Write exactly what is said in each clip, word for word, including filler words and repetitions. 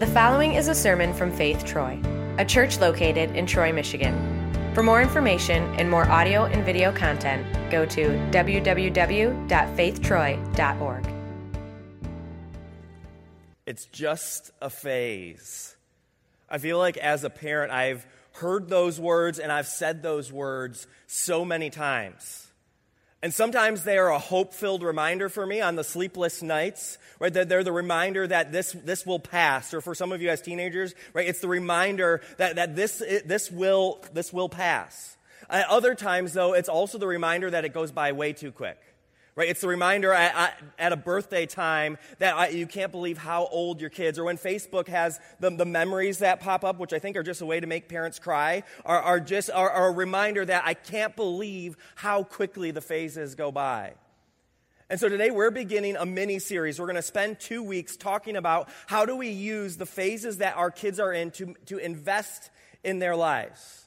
The following is a sermon from Faith Troy, a church located in Troy, Michigan. For more information and more audio and video content, go to w w w dot faith troy dot org. It's just a phase. I feel like as a parent, I've heard those words and I've said those words so many times. And sometimes they are a hope-filled reminder for me on the sleepless nights, right? They're the reminder that this this will pass. Or for some of you as teenagers, right? It's the reminder that, that this this will this will pass. At other times, though, it's also the reminder that it goes by way too quick, right? It's the reminder at, at, at a birthday time that I, you can't believe how old your kids are. When Facebook has the, the memories that pop up, which I think are just a way to make parents cry, are, are just are, are a reminder that I can't believe how quickly the phases go by. And so today we're beginning a mini-series. We're going to spend two weeks talking about how do we use the phases that our kids are in to, to invest in their lives.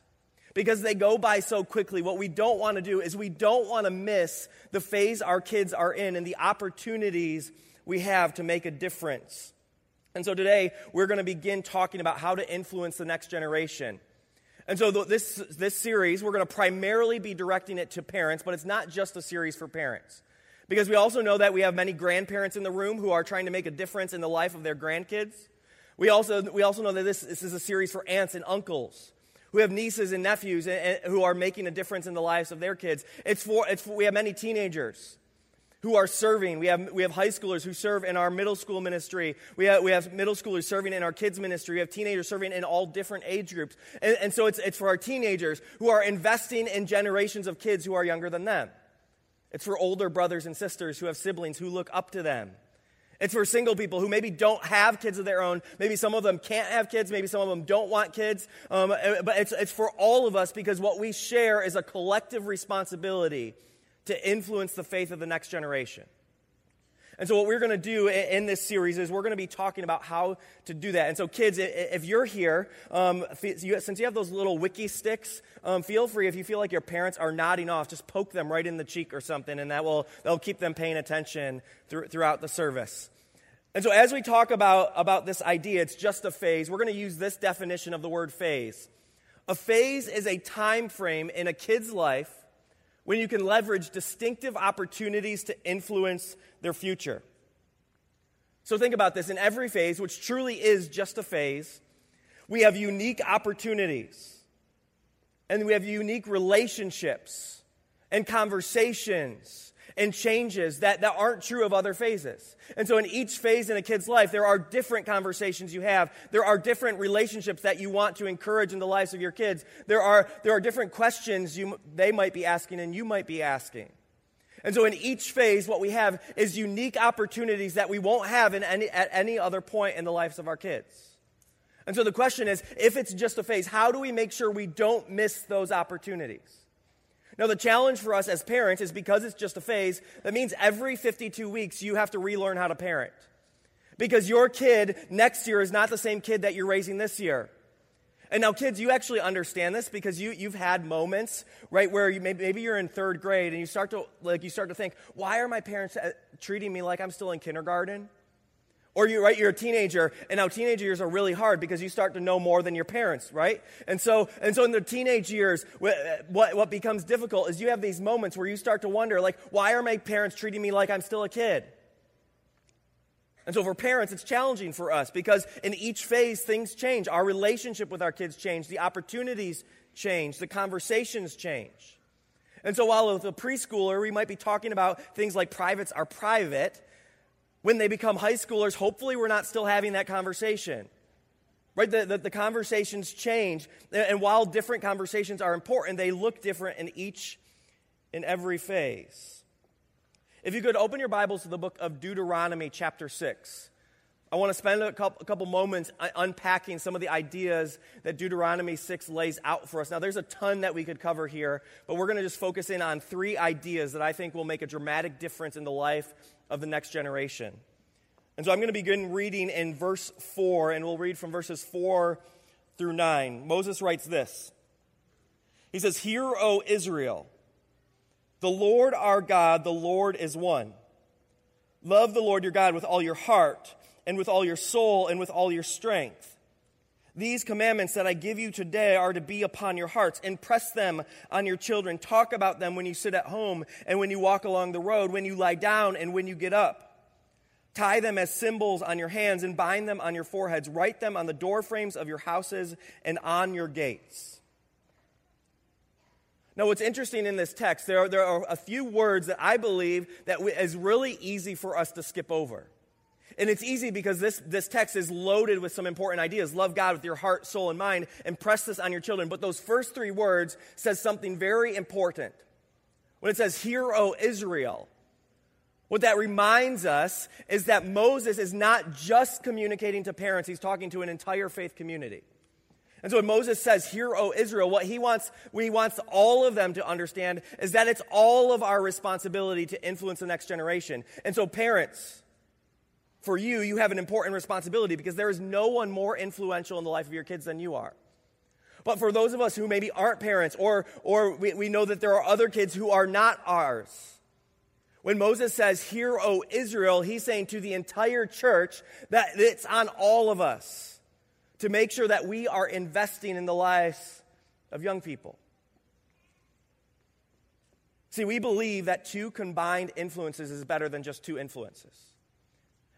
Because they go by so quickly, what we don't want to do is we don't want to miss the phase our kids are in and the opportunities we have to make a difference. And so today, we're going to begin talking about how to influence the next generation. And so th- this, this series, we're going to primarily be directing it to parents, but it's not just a series for parents. Because we also know that we have many grandparents in the room who are trying to make a difference in the life of their grandkids. We also, we also know that this, this is a series for aunts and uncles, who have nieces and nephews and, and who are making a difference in the lives of their kids. It's for, it's for, we have many teenagers who are serving. We have we have high schoolers who serve in our middle school ministry. We have we have middle schoolers serving in our kids ministry. We have teenagers serving in all different age groups. And, and so it's it's for our teenagers who are investing in generations of kids who are younger than them. It's for older brothers and sisters who have siblings who look up to them. It's for single people who maybe don't have kids of their own. Maybe some of them can't have kids. Maybe some of them don't want kids. Um, but it's, it's for all of us, because what we share is a collective responsibility to influence the faith of the next generation. And so what we're going to do in this series is we're going to be talking about how to do that. And so kids, if you're here, um, since you have those little wiki sticks, um, feel free, if you feel like your parents are nodding off, just poke them right in the cheek or something, and that will that'll keep them paying attention through, throughout the service. And so as we talk about, about this idea, it's just a phase, we're going to use this definition of the word phase. A phase is a time frame in a kid's life when you can leverage distinctive opportunities to influence their future. So think about this. In every phase, which truly is just a phase, we have unique opportunities. And we have unique relationships and conversations and changes that, that aren't true of other phases. And so in each phase in a kid's life, there are different conversations you have. There are different relationships that you want to encourage in the lives of your kids. There are, there are different questions you they might be asking and you might be asking. And so in each phase, what we have is unique opportunities that we won't have in any, at any other point in the lives of our kids. And so the question is, if it's just a phase, how do we make sure we don't miss those opportunities? Now, the challenge for us as parents is, because it's just a phase, that means every fifty-two weeks you have to relearn how to parent. Because your kid next year is not the same kid that you're raising this year. And now, kids, you actually understand this, because you, you've had moments, right, where you, maybe, maybe you're in third grade and you start to like you start to think, why are my parents treating me like I'm still in kindergarten? Or you, right, you're a teenager, and now teenage years are really hard because you start to know more than your parents, right? And so, and so in the teenage years, what, what becomes difficult is you have these moments where you start to wonder, like, why are my parents treating me like I'm still a kid? And so for parents, it's challenging for us, because in each phase, things change. Our relationship with our kids change. The opportunities change. The conversations change. And so while with a preschooler, we might be talking about things like privates are private, when they become high schoolers, hopefully we're not still having that conversation, right? The, the, the conversations change, and while different conversations are important, they look different in each, in every phase. If you could open your Bibles to the book of Deuteronomy chapter six. I want to spend a couple, a couple moments unpacking some of the ideas that Deuteronomy six lays out for us. Now, there's a ton that we could cover here, but we're going to just focus in on three ideas that I think will make a dramatic difference in the life of the next generation. And so I'm going to begin reading in verse four, and we'll read from verses four through nine. Moses writes this. He says, "Hear, O Israel, the Lord our God, the Lord is one. Love the Lord your God with all your heart and with all your soul, and with all your strength. These commandments that I give you today are to be upon your hearts. Impress them on your children. Talk about them when you sit at home and when you walk along the road, when you lie down and when you get up. Tie them as symbols on your hands and bind them on your foreheads. Write them on the doorframes of your houses and on your gates. Now, what's interesting in this text, there are, there are a few words that I believe that is really easy for us to skip over. And it's easy because this, this text is loaded with some important ideas. Love God with your heart, soul, and mind. Impress this on your children. But those first three words says something very important. When it says, "Hear, O Israel," what that reminds us is that Moses is not just communicating to parents. He's talking to an entire faith community. And so when Moses says, "Hear, O Israel," what he wants, what he wants all of them to understand is that it's all of our responsibility to influence the next generation. And so parents, for you, you have an important responsibility because there is no one more influential in the life of your kids than you are. But for those of us who maybe aren't parents or, or we, we know that there are other kids who are not ours, when Moses says, "Hear, O Israel," he's saying to the entire church that it's on all of us to make sure that we are investing in the lives of young people. See, we believe that two combined influences is better than just two influences.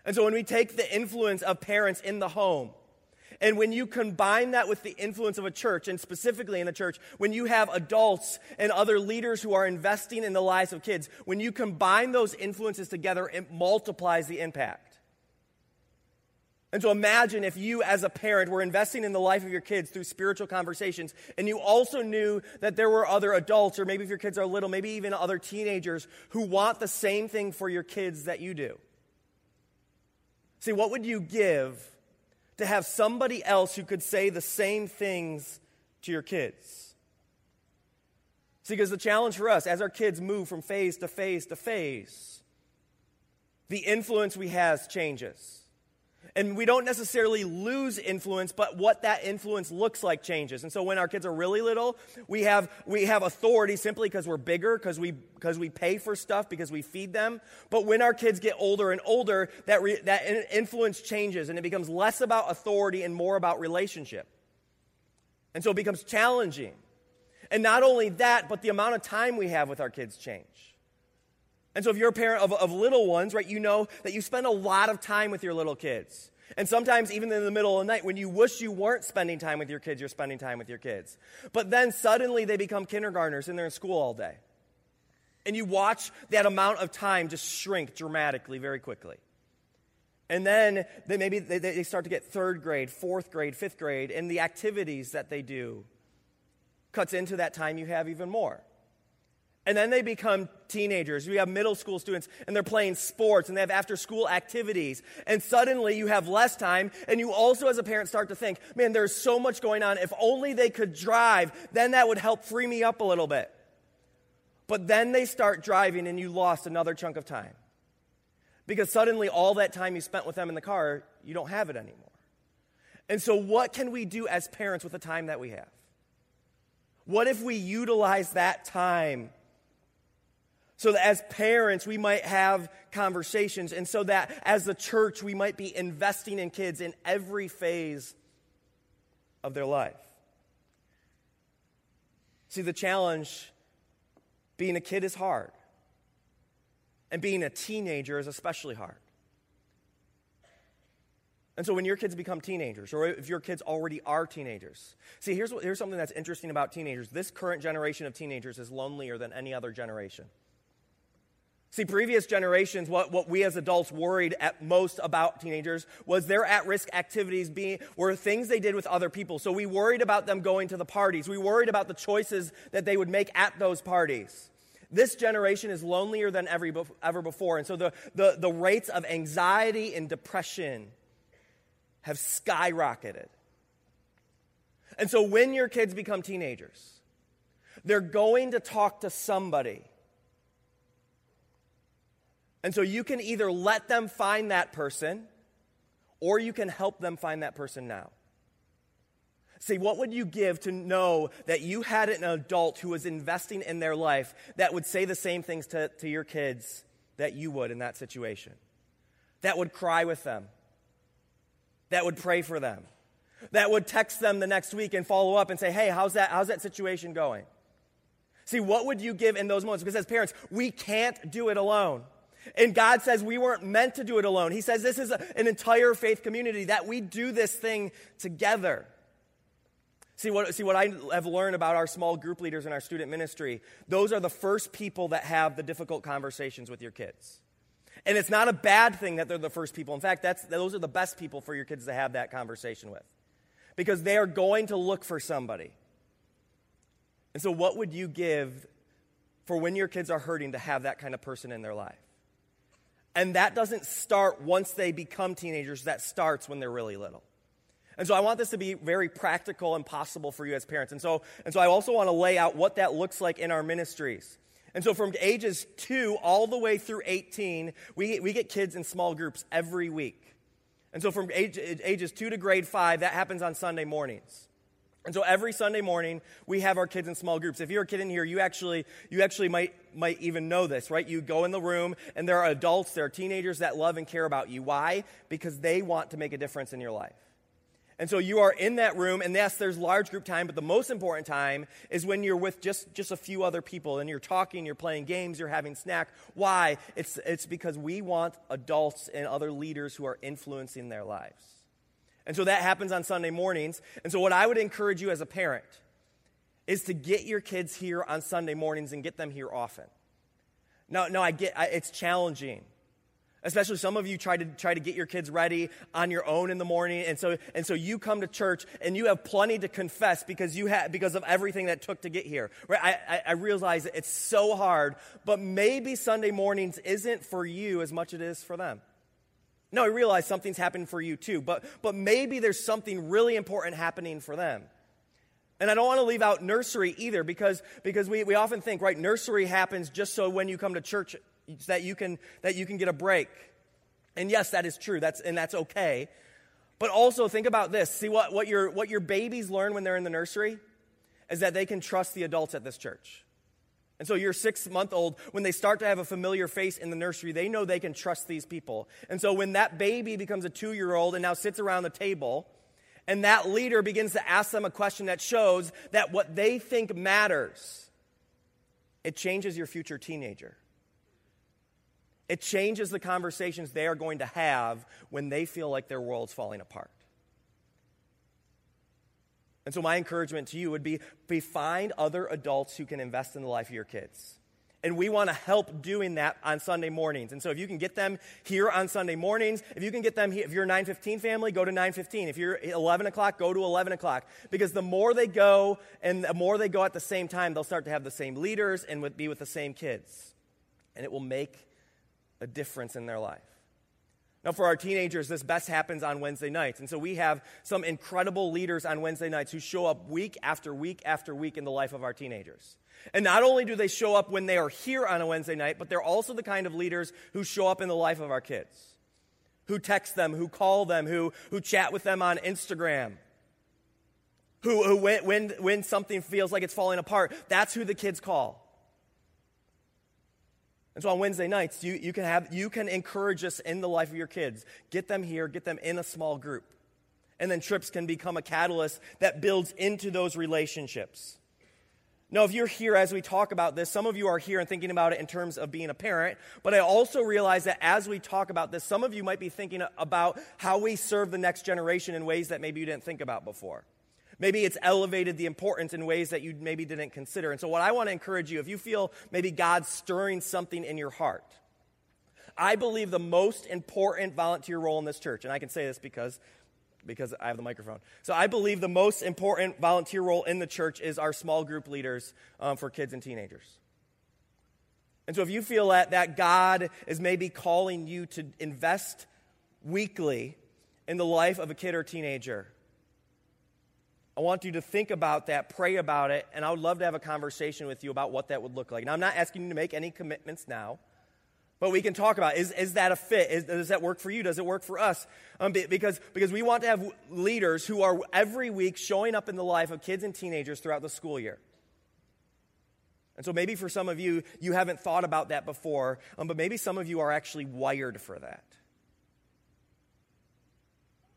And so when we take the influence of parents in the home, and when you combine that with the influence of a church, and specifically in the church, when you have adults and other leaders who are investing in the lives of kids, when you combine those influences together, it multiplies the impact. And so imagine if you as a parent were investing in the life of your kids through spiritual conversations, and you also knew that there were other adults, or maybe if your kids are little, maybe even other teenagers who want the same thing for your kids that you do. See, what would you give to have somebody else who could say the same things to your kids? See, because the challenge for us, as our kids move from phase to phase to phase, the influence we have changes. And we don't necessarily lose influence, but what that influence looks like changes. And so when our kids are really little, we have we have authority simply because we're bigger, because we because we pay for stuff, because we feed them. But when our kids get older and older, that re, that influence changes, and it becomes less about authority and more about relationship. And so it becomes challenging. And not only that, but the amount of time we have with our kids change. And so if you're a parent of, of little ones, right, you know that you spend a lot of time with your little kids. And sometimes even in the middle of the night when you wish you weren't spending time with your kids, you're spending time with your kids. But then suddenly they become kindergartners and they're in school all day. And you watch that amount of time just shrink dramatically very quickly. And then they maybe they, they start to get third grade, fourth grade, fifth grade, and the activities that they do cuts into that time you have even more. And then they become teenagers. We have middle school students, and they're playing sports, and they have after-school activities. And suddenly you have less time, and you also as a parent start to think, man, there's so much going on. If only they could drive, then that would help free me up a little bit. But then they start driving, and you lost another chunk of time. Because suddenly all that time you spent with them in the car, you don't have it anymore. And so what can we do as parents with the time that we have? What if we utilize that time so that as parents, we might have conversations, and so that as the church, we might be investing in kids in every phase of their life? See, the challenge, being a kid is hard, and being a teenager is especially hard. And so when your kids become teenagers, or if your kids already are teenagers, see, here's what, here's something that's interesting about teenagers. This current generation of teenagers is lonelier than any other generation. See, previous generations, what, what we as adults worried at most about teenagers was their at-risk activities being were things they did with other people. So we worried about them going to the parties. We worried about the choices that they would make at those parties. This generation is lonelier than every, ever before. And so the, the, the rates of anxiety and depression have skyrocketed. And so when your kids become teenagers, they're going to talk to somebody. And so you can either let them find that person, or you can help them find that person now. See, what would you give to know that you had an adult who was investing in their life that would say the same things to, to your kids that you would in that situation? That would cry with them, that would pray for them, that would text them the next week and follow up and say, hey, how's that, how's that situation going? See, what would you give in those moments? Because as parents, we can't do it alone. And God says we weren't meant to do it alone. He says this is a, an entire faith community, that we do this thing together. See what, see what I have learned about our small group leaders in our student ministry, those are the first people that have the difficult conversations with your kids. And it's not a bad thing that they're the first people. In fact, that's, those are the best people for your kids to have that conversation with, because they are going to look for somebody. And so what would you give for when your kids are hurting to have that kind of person in their life? And that doesn't start once they become teenagers. That starts when they're really little. And so I want this to be very practical and possible for you as parents. And so, and so I also want to lay out what that looks like in our ministries. And so from ages two all the way through eighteen, we, we get kids in small groups every week. And so from age, ages two to grade five, that happens on Sunday mornings. And so every Sunday morning, we have our kids in small groups. If you're a kid in here, you actually you actually might might even know this, right? You go in the room, and there are adults, there are teenagers that love and care about you. Why? Because they want to make a difference in your life. And so you are in that room, and yes, there's large group time, but the most important time is when you're with just, just a few other people, and you're talking, you're playing games, you're having snack. Why? It's, it's because we want adults and other leaders who are influencing their lives. And so that happens on Sunday mornings. And so what I would encourage you as a parent is to get your kids here on Sunday mornings and get them here often. Now, no, I get I, it's challenging. Especially some of you try to try to get your kids ready on your own in the morning, and so and so you come to church and you have plenty to confess because you ha- because of everything that took to get here. Right? I, I, I realize that it's so hard, but maybe Sunday mornings isn't for you as much as it is for them. No, I realize something's happened for you too, but but maybe there's something really important happening for them. And I don't want to leave out nursery either, because because we, we often think, right, nursery happens just so when you come to church that you can that you can get a break. And yes, that is true. That's and that's okay. But also think about this. See what, what your what your babies learn when they're in the nursery is that they can trust the adults at this church. And so your six-month-old, when they start to have a familiar face in the nursery, they know they can trust these people. And so when that baby becomes a two-year-old and now sits around the table, and that leader begins to ask them a question that shows that what they think matters, it changes your future teenager. It changes the conversations they are going to have when they feel like their world's falling apart. And so my encouragement to you would be, be find other adults who can invest in the life of your kids. And we want to help doing that on Sunday mornings. And so if you can get them here on Sunday mornings, if you can get them here, if you're a nine fifteen family, go to nine fifteen. If you're eleven o'clock, go to eleven o'clock. Because the more they go and the more they go at the same time, they'll start to have the same leaders and with, be with the same kids. And it will make a difference in their life. Now, for our teenagers, this best happens on Wednesday nights. And so we have some incredible leaders on Wednesday nights who show up week after week after week in the life of our teenagers. And not only do they show up when they are here on a Wednesday night, but they're also the kind of leaders who show up in the life of our kids, who text them, who call them, who, who chat with them on Instagram, who, who when, when, when something feels like it's falling apart, that's who the kids call. And so on Wednesday nights, you, you can have you can encourage us in the life of your kids. Get them here, get them in a small group. And then trips can become a catalyst that builds into those relationships. Now, if you're here as we talk about this, some of you are here and thinking about it in terms of being a parent, but I also realize that as we talk about this, some of you might be thinking about how we serve the next generation in ways that maybe you didn't think about before. Maybe it's elevated the importance in ways that you maybe didn't consider. And so what I want to encourage you, if you feel maybe God's stirring something in your heart, I believe the most important volunteer role in this church, and I can say this because, because I have the microphone. So I believe the most important volunteer role in the church is our small group leaders um, for kids and teenagers. And so if you feel that, that God is maybe calling you to invest weekly in the life of a kid or teenager, I want you to think about that, pray about it, and I would love to have a conversation with you about what that would look like. Now, I'm not asking you to make any commitments now, but we can talk about, is, is that a fit? Is, does that work for you? Does it work for us? Um, because, because we want to have leaders who are every week showing up in the life of kids and teenagers throughout the school year. And so maybe for some of you, you haven't thought about that before, um, but maybe some of you are actually wired for that.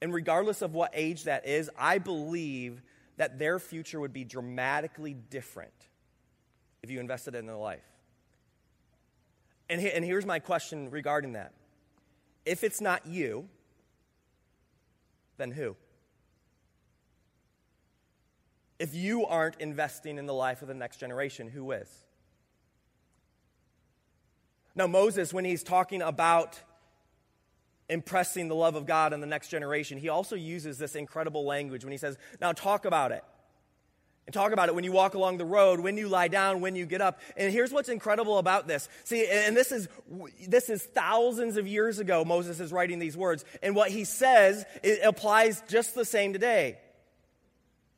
And regardless of what age that is, I believe that their future would be dramatically different if you invested in their life. And, and here's my question regarding that. If it's not you, then who? If you aren't investing in the life of the next generation, who is? Now, Moses, when he's talking about impressing the love of God on the next generation, he also uses this incredible language when he says, now talk about it. And talk about it when you walk along the road, when you lie down, when you get up. And here's what's incredible about this. See, and this is this is thousands of years ago Moses is writing these words. And what he says, it applies just the same today.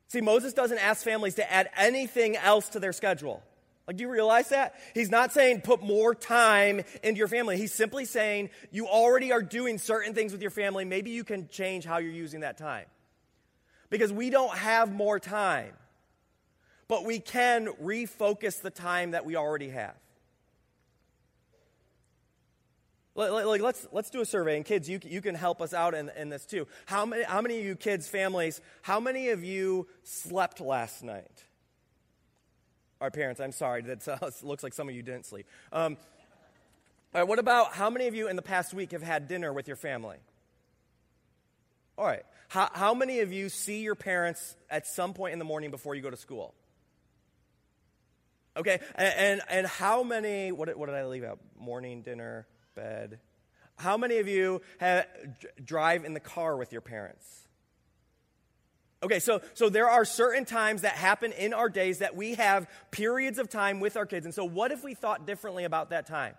See, Moses doesn't ask families to add anything else to their schedule. Like, do you realize that? He's not saying put more time into your family. He's simply saying you already are doing certain things with your family. Maybe you can change how you're using that time. Because we don't have more time. But we can refocus the time that we already have. Like, let's, let's do a survey. And kids, you, you can help us out in, in this too. How many, how many of you kids, families, how many of you slept last night? Our parents, I'm sorry. That uh, looks like some of you didn't sleep. Um, all right, what about how many of you in the past week have had dinner with your family? All right. How, how many of you see your parents at some point in the morning before you go to school? Okay, and and, and how many, what, what did I leave out? Morning, dinner, bed. How many of you have, drive in the car with your parents? Okay, so so there are certain times that happen in our days that we have periods of time with our kids. And so what if we thought differently about that time?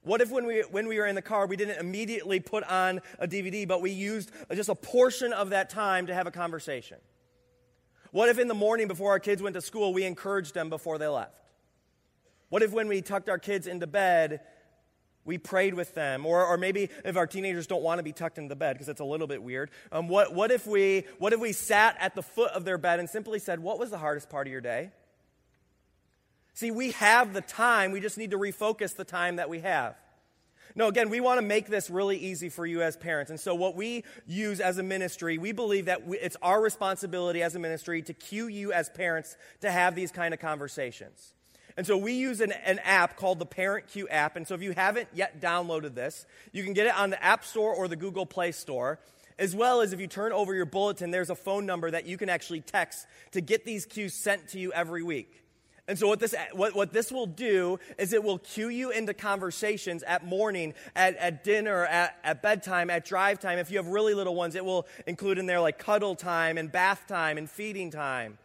What if when we when we were in the car, we didn't immediately put on a D V D, but we used just a portion of that time to have a conversation? What if in the morning before our kids went to school, we encouraged them before they left? What if when we tucked our kids into bed, we prayed with them? Or, or maybe if our teenagers don't want to be tucked into bed, because it's a little bit weird, um, what, what, if we, what if we sat at the foot of their bed and simply said, what was the hardest part of your day? See, we have the time. We just need to refocus the time that we have. No, again, we want to make this really easy for you as parents. And so what we use as a ministry, we believe that we, it's our responsibility as a ministry to cue you as parents to have these kind of conversations. And so we use an, an app called the Parent Cue app. And so if you haven't yet downloaded this, you can get it on the App Store or the Google Play Store. As well as if you turn over your bulletin, there's a phone number that you can actually text to get these cues sent to you every week. And so what this what, what this will do is it will cue you into conversations at morning, at, at dinner, at, at bedtime, at drive time. If you have really little ones, it will include in there like cuddle time and bath time and feeding time.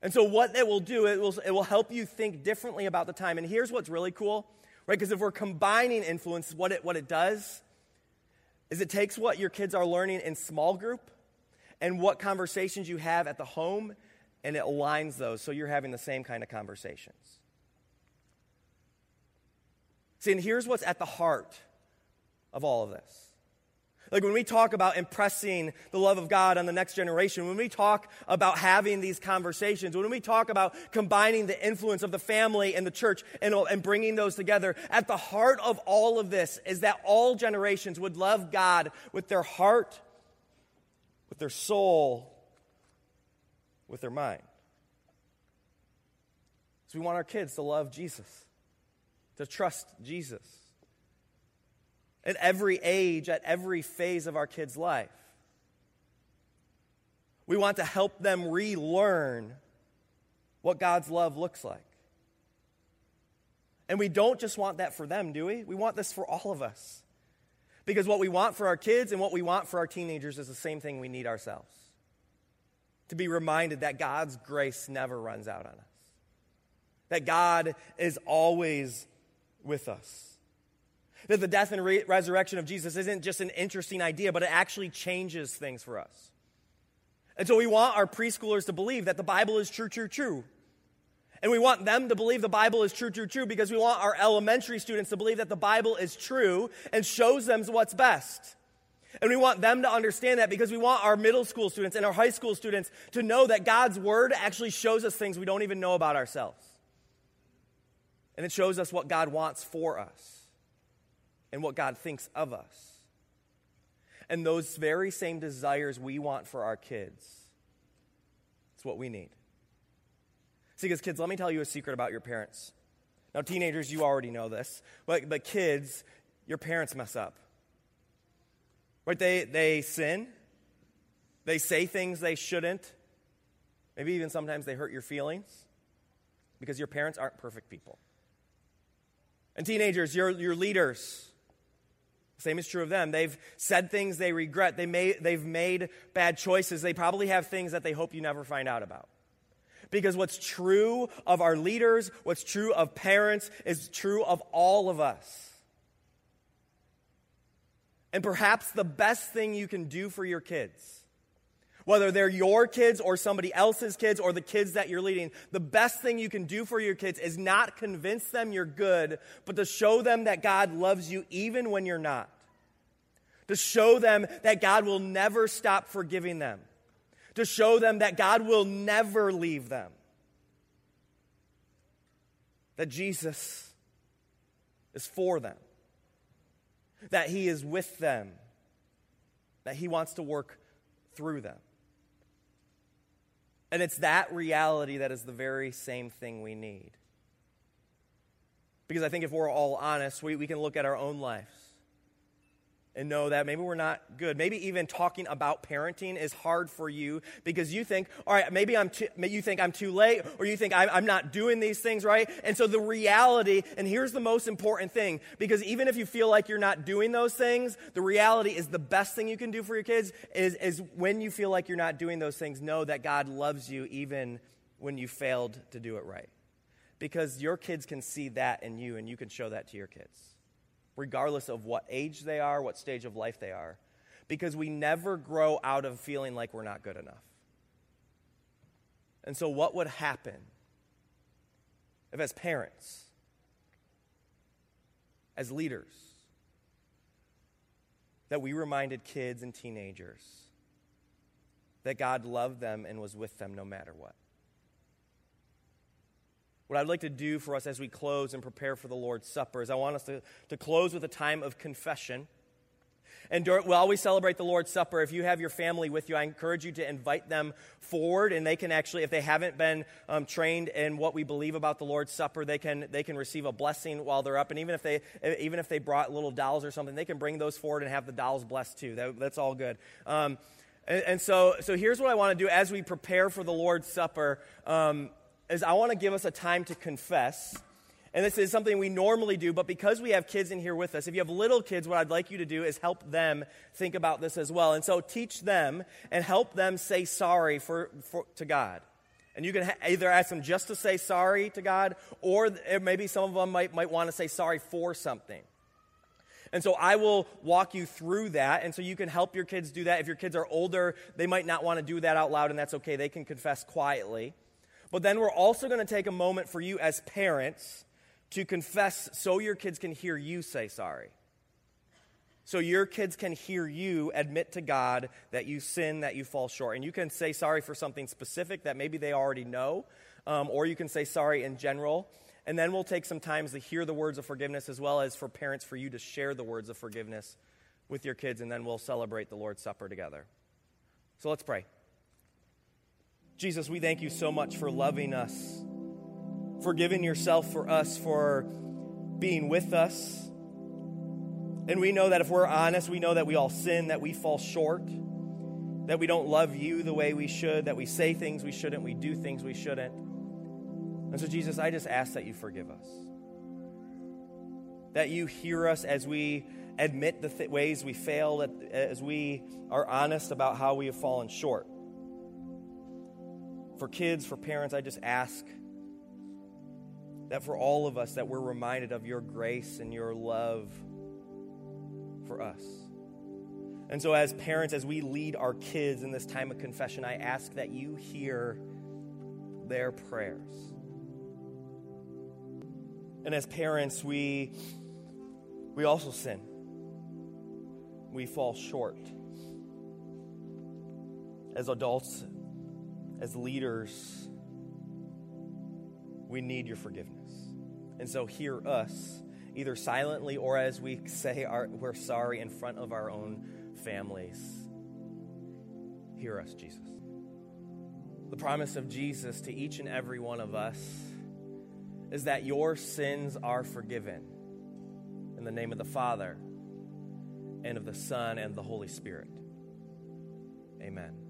And so what it will do, it will it will help you think differently about the time. And here's what's really cool, right? Because if we're combining influence, what it what it does is it takes what your kids are learning in small group and what conversations you have at the home, and it aligns those so you're having the same kind of conversations. See, and here's what's at the heart of all of this. Like when we talk about impressing the love of God on the next generation, when we talk about having these conversations, when we talk about combining the influence of the family and the church and, and bringing those together, at the heart of all of this is that all generations would love God with their heart, with their soul, with their mind. So we want our kids to love Jesus, to trust Jesus. At every age, at every phase of our kids' life. We want to help them relearn what God's love looks like. And we don't just want that for them, do we? We want this for all of us. Because what we want for our kids and what we want for our teenagers is the same thing we need ourselves. To be reminded that God's grace never runs out on us. That God is always with us. That the death and re- resurrection of Jesus isn't just an interesting idea, but it actually changes things for us. And so we want our preschoolers to believe that the Bible is true, true, true. And we want them to believe the Bible is true, true, true, because we want our elementary students to believe that the Bible is true and shows them what's best. And we want them to understand that because we want our middle school students and our high school students to know that God's Word actually shows us things we don't even know about ourselves. And it shows us what God wants for us. And what God thinks of us. and those very same desires we want for our kids. It's what we need. See, because kids, let me tell you a secret about your parents. Now, teenagers, you already know this, but, but kids, your parents mess up. Right? They, they sin. They say things they shouldn't. Maybe even sometimes they hurt your feelings because your parents aren't perfect people. And teenagers, your, your leaders, same is true of them. They've said things they regret. They may, they've made bad choices. They probably have things that they hope you never find out about. Because what's true of our leaders, what's true of parents, is true of all of us. And perhaps the best thing you can do for your kids, whether they're your kids or somebody else's kids or the kids that you're leading, the best thing you can do for your kids is not convince them you're good, but to show them that God loves you even when you're not. To show them that God will never stop forgiving them. To show them that God will never leave them. That Jesus is for them. That he is with them. That he wants to work through them. And it's that reality that is the very same thing we need. Because I think if we're all honest, we, we can look at our own lives and know that maybe we're not good. Maybe even talking about parenting is hard for you because you think, all right, maybe I'm too, you think I'm too late, or you think I'm, I'm not doing these things right. And so the reality, and here's the most important thing, because even if you feel like you're not doing those things, the reality is the best thing you can do for your kids is, is when you feel like you're not doing those things, know that God loves you even when you failed to do it right. Because your kids can see that in you, and you can show that to your kids. Regardless of what age they are, what stage of life they are, because we never grow out of feeling like we're not good enough. And so what would happen if, as parents, as leaders, that we reminded kids and teenagers that God loved them and was with them no matter what? What I'd like to do for us as we close and prepare for the Lord's Supper is I want us to, to close with a time of confession. And during, while we celebrate the Lord's Supper, if you have your family with you, I encourage you to invite them forward, and they can actually, if they haven't been um, trained in what we believe about the Lord's Supper, they can they can receive a blessing while they're up. And even if they even if they brought little dolls or something, they can bring those forward and have the dolls blessed too. That, that's all good. Um, and, and so so here's what I want to do as we prepare for the Lord's Supper. Um, is I want to give us a time to confess. And this is something we normally do, but because we have kids in here with us, if you have little kids, what I'd like you to do is help them think about this as well. And so teach them and help them say sorry for, for to God. And you can ha- either ask them just to say sorry to God, or maybe some of them might, might want to say sorry for something. And so I will walk you through that, and so you can help your kids do that. If your kids are older, they might not want to do that out loud, and that's okay. They can confess quietly. But then we're also going to take a moment for you as parents to confess so your kids can hear you say sorry. So your kids can hear you admit to God that you sin, that you fall short. And you can say sorry for something specific that maybe they already know, um, or you can say sorry in general. And then we'll take some time to hear the words of forgiveness, as well as for parents for you to share the words of forgiveness with your kids, and then we'll celebrate the Lord's Supper together. So let's pray. Jesus, we thank you so much for loving us, for giving yourself for us, for being with us. And we know that if we're honest, we know that we all sin, that we fall short, that we don't love you the way we should, that we say things we shouldn't, we do things we shouldn't. And so, Jesus, I just ask that you forgive us, that you hear us as we admit the th- ways we fail, as we are honest about how we have fallen short. For kids, for parents, I just ask that for all of us, that we're reminded of your grace and your love for us. And so as parents, as we lead our kids in this time of confession, I ask that you hear their prayers. And as parents, we, we also sin. We fall short. As adults, as leaders, we need your forgiveness. And so hear us, either silently or as we say our, we're sorry in front of our own families. Hear us, Jesus. The promise of Jesus to each and every one of us is that your sins are forgiven in the name of the Father and of the Son and the Holy Spirit. Amen.